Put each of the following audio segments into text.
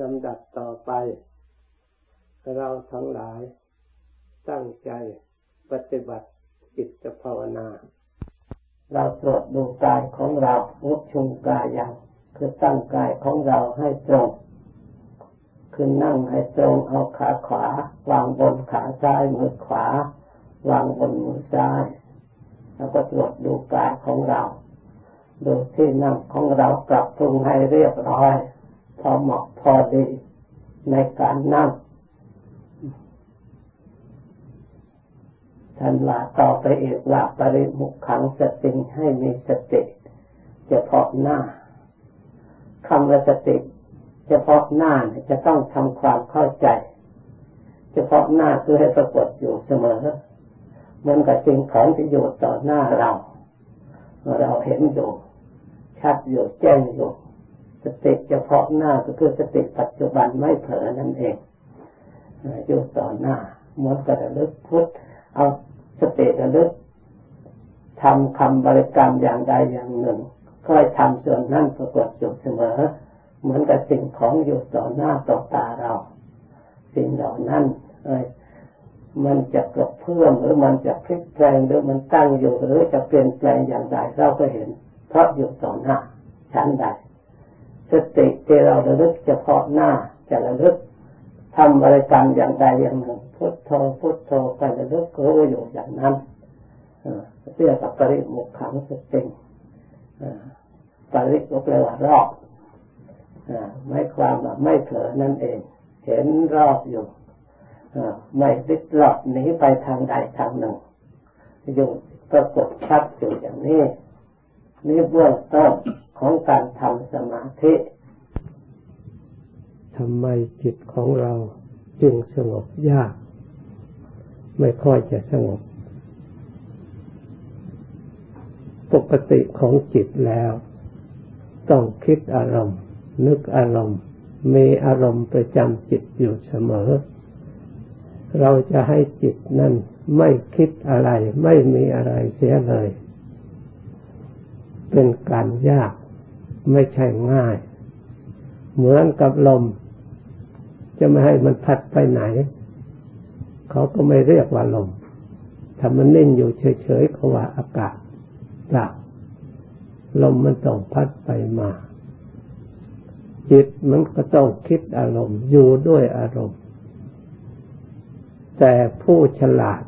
ลำดับต่อไปเราทั้งหลายตั้งใจปฏิบัติจิตภาวนาเราตรวจดูกายของเราวุชุงกายยังคือตั้งกายของเราให้ตรงคือนั่งให้ตรงเอาขาขวาวางบนขาซ้ายมือขวาวางบนมือซ้ายแล้วก็ตรวจดูกายของเราดูที่นั่งของเราปรับปรุงให้เรียบร้อยพอเหมาะพอดีในการนั่งท่านว่าต่อไปอีกว่าปริมุขขังสติให้มีสติเฉพาะหน้าคำว่าสติเฉพาะหน้าจะต้องทำความเข้าใจเฉพาะหน้าคือให้ปรากฏอยู่เสมอเหมือนกับสิ่งของที่อยู่ต่อหน้าเราเห็นอยู่ชัดอยู่แจ้งอยู่สติเฉพาะหน้าก็คือสติปัจจุบันไม่เผลอนั่นเองอยู่ต่อหน้าเหมือนกับระลึกพุทธเอาสติระลึกทำคำบริกรรมอย่างใดอย่างหนึ่งค่อยทำส่วนนั้นปรากฏอยู่เสมอเหมือนกับสิ่งของอยู่ต่อหน้าต่อตาเราสิ่งเหล่านั้นมันจะกระเพื่อมหรือมันจะพลิกแปลงหรือมันตั้งอยู่หรือจะเปลี่ยนแปลงอย่างใดเราก็เห็นเพราะอยู่ต่อหน้าชั้นใดสติที่เราระลึกเฉพาะหน้าจะระลึกทำบริกรรมอย่างใดอย่างหนึ่งพุทโธพุทโธไประลึกรู้อยู่อย่างนั้นเรียกว่าปริมุขขังสติปริก็แปลว่ารอบไม่ความแบบไม่เผลอนั่นเองเห็นรอบอยู่ไม่ติดหลอดหนีไปทางใดทางหนึ่งอยู่ปรากฏชัดอยู่อย่างนี้นี่เบื้องต้นของการทำสมาธิทำไมจิตของเราจึงสงบยากไม่ค่อยจะสงบปกติของจิตแล้วต้องคิดอารมณ์นึกอารมณ์มีอารมณ์ประจำจิตอยู่เสมอเราจะให้จิตนั้นไม่คิดอะไรไม่มีอะไรเสียเลยเป็นการยากไม่ใช่ง่ายเหมือนกับลมจะไม่ให้มันพัดไปไหนเขาก็ไม่เรียกว่าลมถ้ามันนิ่งอยู่เฉยๆเขาว่าอากาศจับลมมันต้องพัดไปมาจิตมันก็ต้องคิดอารมณ์อยู่ด้วยอารมณ์แต่ผู้ฉลาด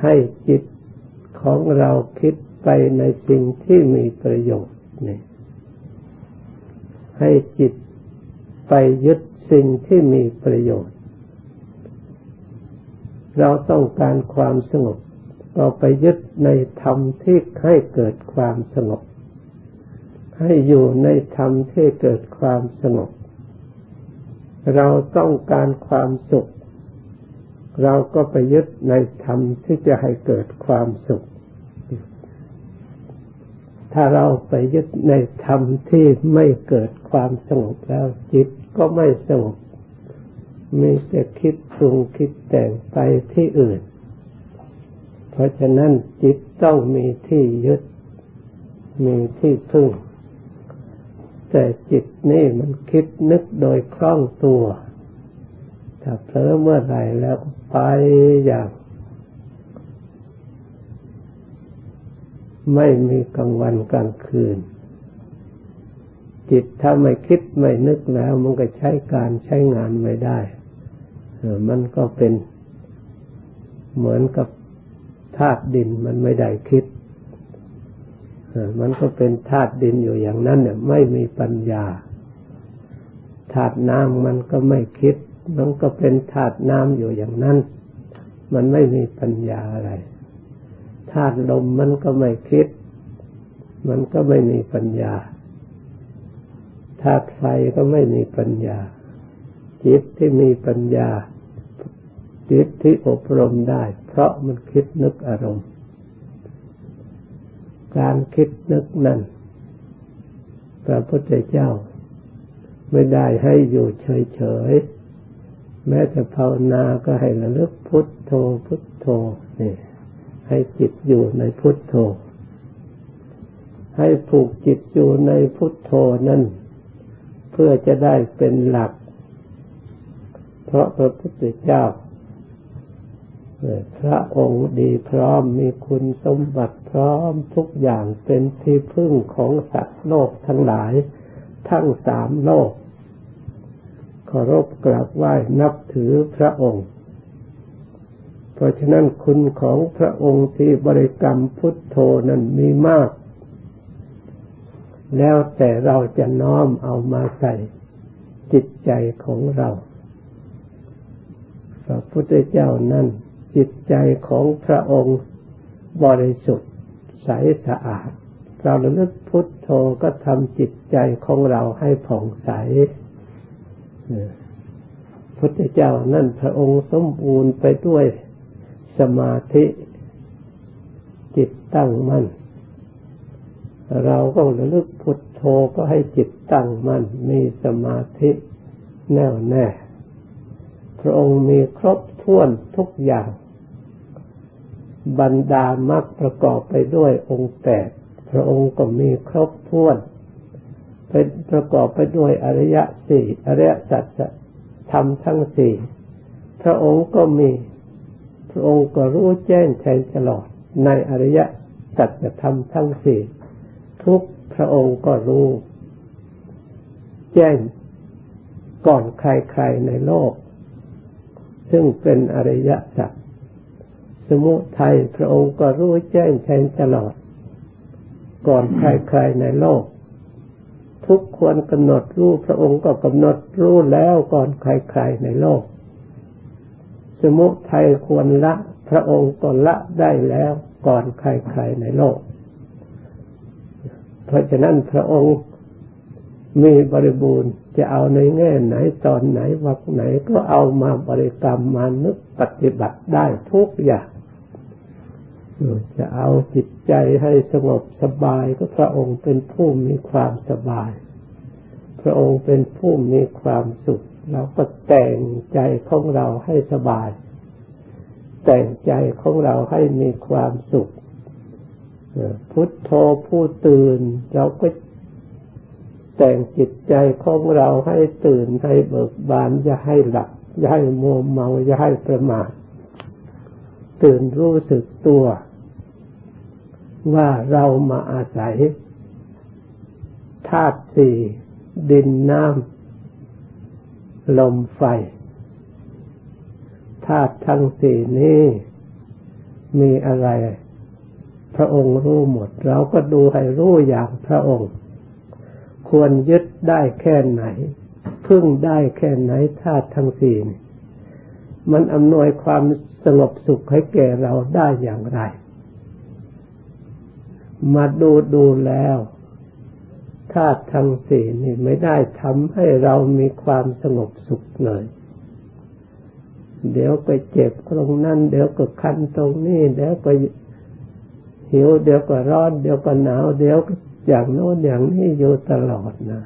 ให้จิตของเราคิดไปในสิ่งที่มีประโยชน์นี่ให้จิตไปยึดสิ่งที่มีประโยชน์เราต้องการความสงบก็ไปยึดในธรรมที่ให้เกิดความสงบให้อยู่ในธรรมที่เกิดความสงบเราต้องการความสุขเราก็ไปยึดในธรรมที่จะให้เกิดความสุขถ้าเราไปยึดในธรรมที่ไม่เกิดความสงบแล้วจิตก็ไม่สงบมีแต่คิดปรุงคิดแต่งไปที่อื่นเพราะฉะนั้นจิตต้องมีที่ยึดมีที่พึ่งแต่จิตนี่มันคิดนึกโดยคล่องตัวถ้าเผลอเมื่อไหร่แล้วไปอย่างไม่มีกลางวันกลางคืนจิตถ้าไม่คิดไม่นึกแล้วมันก็ใช้การใช้งานไม่ได้มันก็เป็นเหมือนกับธาตุดินมันไม่ได้คิดมันก็เป็นธาตุดินอยู่อย่างนั้นเนี่ยไม่มีปัญญาธาตุน้ำมันก็ไม่คิดมันก็เป็นธาตุน้ำอยู่อย่างนั้นมันไม่มีปัญญาอะไรธาตุลมมันก็ไม่คิดมันก็ไม่มีปัญญาธาตุไฟก็ไม่มีปัญญาจิตที่มีปัญญาจิตที่อบรมได้เพราะมันคิดนึกอารมณ์การคิดนึกนั้นพระพุทธเจ้าไม่ได้ให้อยู่เฉยๆแม้แต่ภาวนาก็ให้ระลึกพุทโธพุทโธนี่ให้จิตอยู่ในพุทโธให้ผูกจิตอยู่ในพุทโธนั้น พื่อจะได้เป็นหลักเพราะพระพุทธเจ้าพระองค์ดีพร้อมมีคุณสมบัติพร้อมทุกอย่างเป็นที่พึ่งของสัตว์โลกทั้งหลายทั้งสามโลกเคารพกราบไหว้นับถือพระองค์เพราะฉะนั้นคุณของพระองค์ที่บริกรรมพุทโธนั้นมีมากแล้วแต่เราจะน้อมเอามาใส่จิตใจของเราพระพุทธเจ้านั้นจิตใจของพระองค์บริสุทธิ์ใสสะอาดเราระลึกพุทโธก็ทำจิตใจของเราให้ผ่องใสพุทธเจ้านั่นพระองค์สมบูรณ์ไปด้วยสมาธิจิตตั้งมั่นเราก็ระลึกพุทโธก็ให้จิตตั้งมั่นมีสมาธิแน่วแน่พระองค์มีครบถ้วนทุกอย่างบรรดามรรคประกอบไปด้วยองค์แปดพระองค์ก็มีครบถ้วนเป็นประกอบไปด้วยอริยสี่อริยสัจธรรมทั้งสี่พระองค์ก็มีพระองค์ก็รู้แจ้งแทงตลอดในอริยสัจธรรมทั้งสี่ทุกพระองค์ก็รู้แจ้งก่อนใครๆในโลกซึ่งเป็นอริยสัจสมุทัยพระองค์ก็รู้แจ้งแทงตลอดก่อนใครๆในโลกทุกควรกำหนดรู้พระองค์ก็กำหนดรู้แล้วก่อนใครๆในโลกสมุทัยควรละพระองค์ก็ละได้แล้วก่อนใครๆในโลกเพราะฉะนั้นพระองค์มีบริบูรณ์จะเอาในแง่ไหนตอนไหนวรรคไหนก็เอามาบริกรรมมานึกปฏิบัติได้ทุกอย่างจะเอาจิตใจให้สงบสบายก็พระองค์เป็นผู้มีความสบายพระองค์เป็นผู้มีความสุขเราก็แต่งใจของเราให้สบายแต่งใจของเราให้มีความสุขพุทโธผู้ตื่นเราก็แต่งจิตใจของเราให้ตื่นให้เบิกบานอย่าให้หลับอย่าให้มัวเมาอย่าให้ประมาทตื่นรู้สึกตัวว่าเรามาอาศัยธาตุสี่ดินน้ำลมไฟธาตุทั้งสี่นี้มีอะไรพระองค์รู้หมดเราก็ดูให้รู้อย่างพระองค์ควรยึดได้แค่ไหนพึ่งได้แค่ไหนธาตุทั้งสี่มันอำนวยความสงบสุขให้แก่เราได้อย่างไรมาดูแล้วธาตุทั้งสี่นี่ไม่ได้ทำให้เรามีความสงบสุขเลยเดี๋ยวก็เจ็บตรงนั้นเดี๋ยวก็คันตรงนี้เดี๋ยวก็หิวเดี๋ยวก็ร้อนเดี๋ยวก็หนาวเดี๋ยวอย่างโน้นอย่างนี้อยู่ตลอดนะ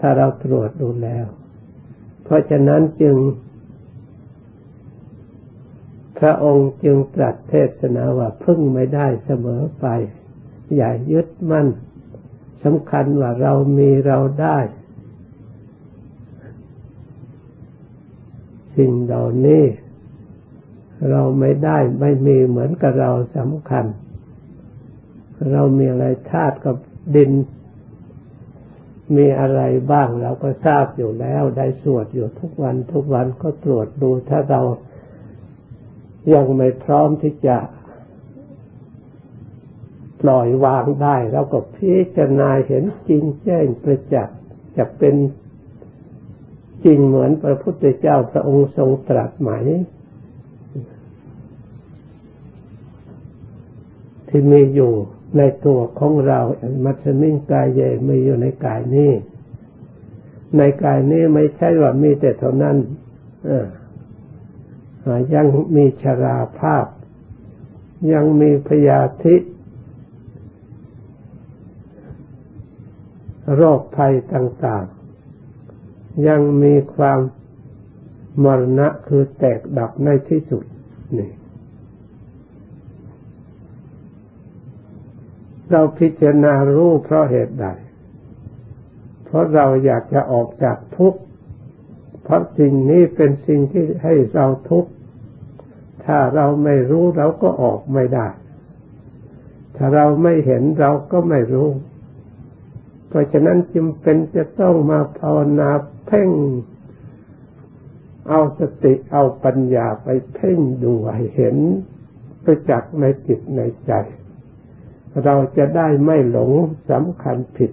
ถ้าเราตรวจดูแล้วเพราะฉะนั้นจึงพระองค์จึงตรัสเทศนาว่าพึ่งไม่ได้เสมอไปอย่ายึดมั่นสำคัญว่าเรามีเราได้สิ่งเหล่านี้เราไม่ได้ไม่มีเหมือนกับเราสำคัญเรามีอะไรธาตุกับดินมีอะไรบ้างเราก็ทราบอยู่แล้วได้สวดอยู่ทุกวันก็ตรวจดูถ้าเรายังไม่พร้อมที่จะปล่อยวางได้เราก็พิจารณาเห็นจริงแจ้งประจักษ์จะเป็นจริงเหมือนพระพุทธเจ้าพระองค์ทรงตรัสไหมที่มีอยู่ในตัวของเรามัจฉมิงกายเยมีอยู่ในกายนี้ไม่ใช่ว่ามีแต่เท่านั้นยังมีชราภาพยังมีพยาธิโรคภัยต่างๆยังมีความมรณะคือแตกดับในที่สุดนี่เราพิจารณารู้เพราะเหตุใด เพราะเราอยากจะออกจากทุกข์เพราะสิ่งนี้เป็นสิ่งที่ให้เราทุกข์ถ้าเราไม่รู้เราก็ออกไม่ได้ถ้าเราไม่เห็นเราก็ไม่รู้เพราะฉะนั้นจึงเป็นจะต้องมาภาวนาเพ่งเอาสติเอาปัญญาไปเพ่งดูให้เห็นประจักษ์ในจิตในใจเราจะได้ไม่หลงสำคัญผิด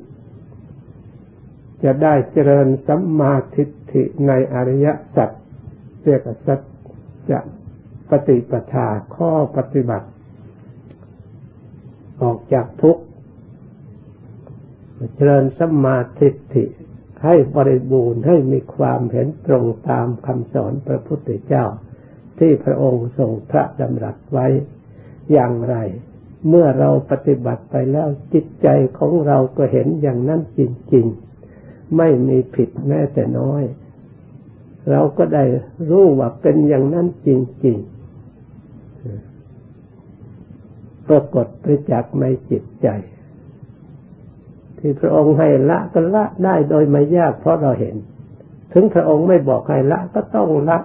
จะได้เจริญสัมมาทิฏฐิในอริยสัจเรียกว่าสัจจะปฏิปทาข้อปฏิบัติออกจากทุกข์เจริญสัมมาทิฏฐิให้บริบูรณ์ให้มีความเห็นตรงตามคำสอนพระพุทธเจ้าที่พระองค์ทรงพระดำรัสไว้อย่างไรเมื่อเราปฏิบัติไปแล้วจิตใจของเราก็เห็นอย่างนั้นจริงๆไม่มีผิดแม้แต่น้อยเราก็ได้รู้ว่าเป็นอย่างนั้นจริงๆปรากฏประจักษ์ในจิตใจที่พระองค์ให้ละก็ละได้โดยไม่ยากเพราะเราเห็นถึงพระองค์ไม่บอกให้ละก็ต้องละ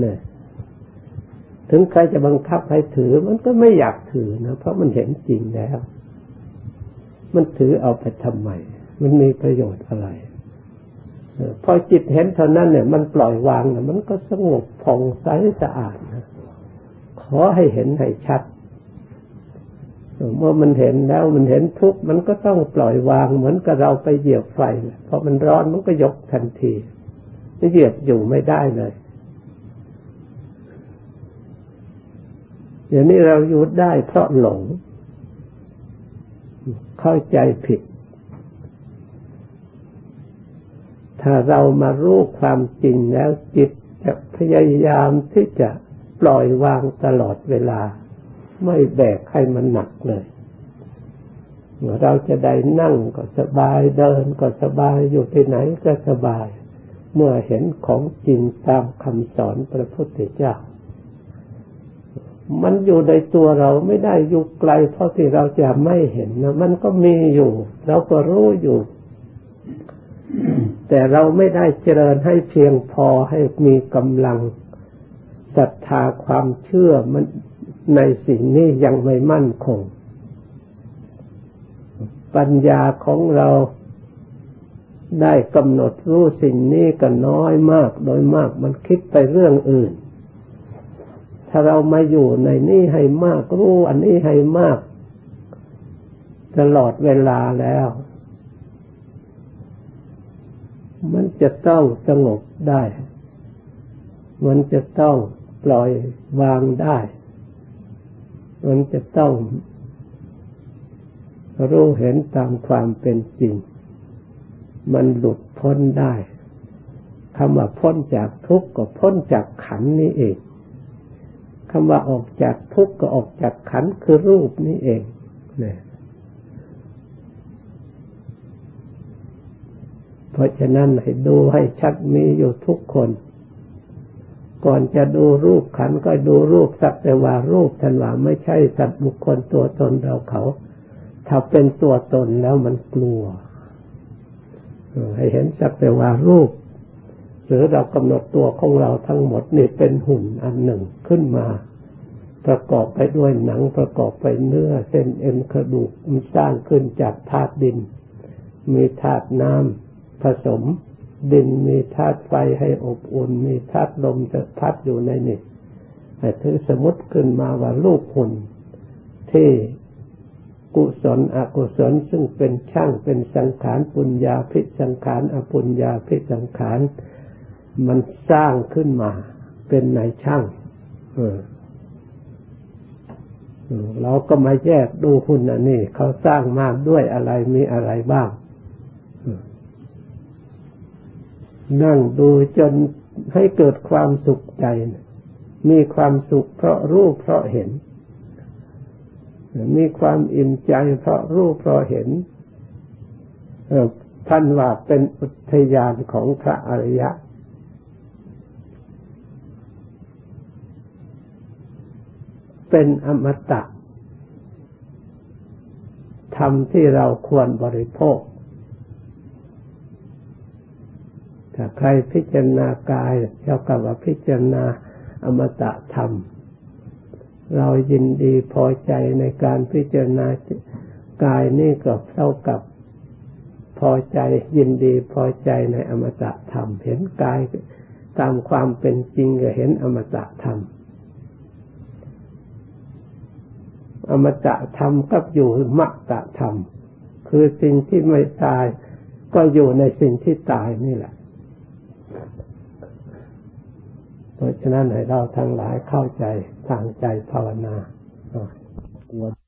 เนี่ยถึงใครจะบังคับให้ถือมันก็ไม่อยากถือนะเพราะมันเห็นจริงแล้วมันถือเอาไปทำไมมันมีประโยชน์อะไรพอจิตเห็นเท่านั้นเนี่ยมันปล่อยวางนะมันก็สงบผ่องใสสะอาดนะขอให้เห็นให้ชัดเมื่อมันเห็นแล้วมันเห็นทุกข์มันก็ต้องปล่อยวางเหมือนกับเราไปเหยียบไฟพอมันร้อนมันก็ยกทันทีไม่เหยียบอยู่ไม่ได้เลยอย่างนี้เราอยู่ได้เพราะหลงเข้าใจผิดถ้าเรามารู้ความจริงแล้วจิตจะพยายามที่จะปล่อยวางตลอดเวลาไม่แบกให้มันหนักเลยเราจะได้นั่งก็สบายเดินก็สบายอยู่ที่ไหนก็สบายเมื่อเห็นของจริงตามคำสอนพระพุทธเจ้ามันอยู่ในตัวเราไม่ได้อยู่ไกลเพราะที่เราจะไม่เห็นนะมันก็มีอยู่เราก็รู้อยู่แต่เราไม่ได้เจริญให้เพียงพอให้มีกำลังศรัทธาความเชื่อมันในสิ่งนี้ยังไม่มั่นคงปัญญาของเราได้กำหนดรู้สิ่งนี้ก็น้อยมากโดยมากมันคิดไปเรื่องอื่นถ้าเรามาอยู่ในนี้ให้มากรู้อันนี้ให้มากตลอดเวลาแล้วมันจะต้องสงบได้มันจะต้องปล่อยวางได้มันจะต้องรู้เห็นตามความเป็นจริงมันหลุดพ้นได้คำว่าพ้นจากทุกข์ก็พ้นจากขันธ์นี้เองคำว่าออกจากทุกข์ก็ออกจากขันธ์คือรูปนี้เองเนี่ยเพราะฉะนั้นให้ดูให้ชัดมีอยู่ทุกคนก่อนจะดูรูปขันธ์ก็ดูรูปสักแต่ว่ารูปท่านว่าไม่ใช่สัตว์บุคคลตัวตนเราเขาถ้าเป็นตัวตนแล้วมันกลัวให้เห็นสักแต่ว่ารูปหรือเรากำหนดตัวของเราทั้งหมดนี่เป็นหุ่นอันหนึ่งขึ้นมาประกอบไปด้วยหนังประกอบไปเนื้อเส้นเอ็นกระดูกมันสร้างขึ้นจากธาตุดินมีธาตุน้ำผสมดินมีธาตุไฟให้อบอุ่นมีธาตุลมจะพัดอยู่ในนี้แต่ถือสมมติขึ้นมาว่ารูปหุ่นที่กุศลอกุศลซึ่งเป็นช่างเป็นสังขารปุญญาภิสังขารอปุญญาภิสังขารมันสร้างขึ้นมาเป็นนายช่างเราก็มาแยกดูหุ่นอันนี้เขาสร้างมาด้วยอะไรมีอะไรบ้างนั่งดูจนให้เกิดความสุขใจมีความสุขเพราะรูปเพราะเห็นมีความอิ่มใจเพราะรูปเพราะเห็นท่านว่าเป็นอุทยานของพระอริยะเป็นอมตะธรรมที่เราควรบริโภค ถ้าใครพิจารณากายเท่ากับว่าพิจารณาอมตะธรรมเรายินดีพอใจในการพิจารณากายนี่ก็เท่ากับพอใจยินดีพอใจในอมตะธรรมเห็นกายตามความเป็นจริงก็เห็นอมตะธรรมอมตะธรรมกับอยู่มตะธรรมคือสิ่งที่ไม่ตายก็อยู่ในสิ่งที่ตายนี่แหละเพราะฉะนั้นให้เราทั้งหลายเข้าใจทางใจภาวนา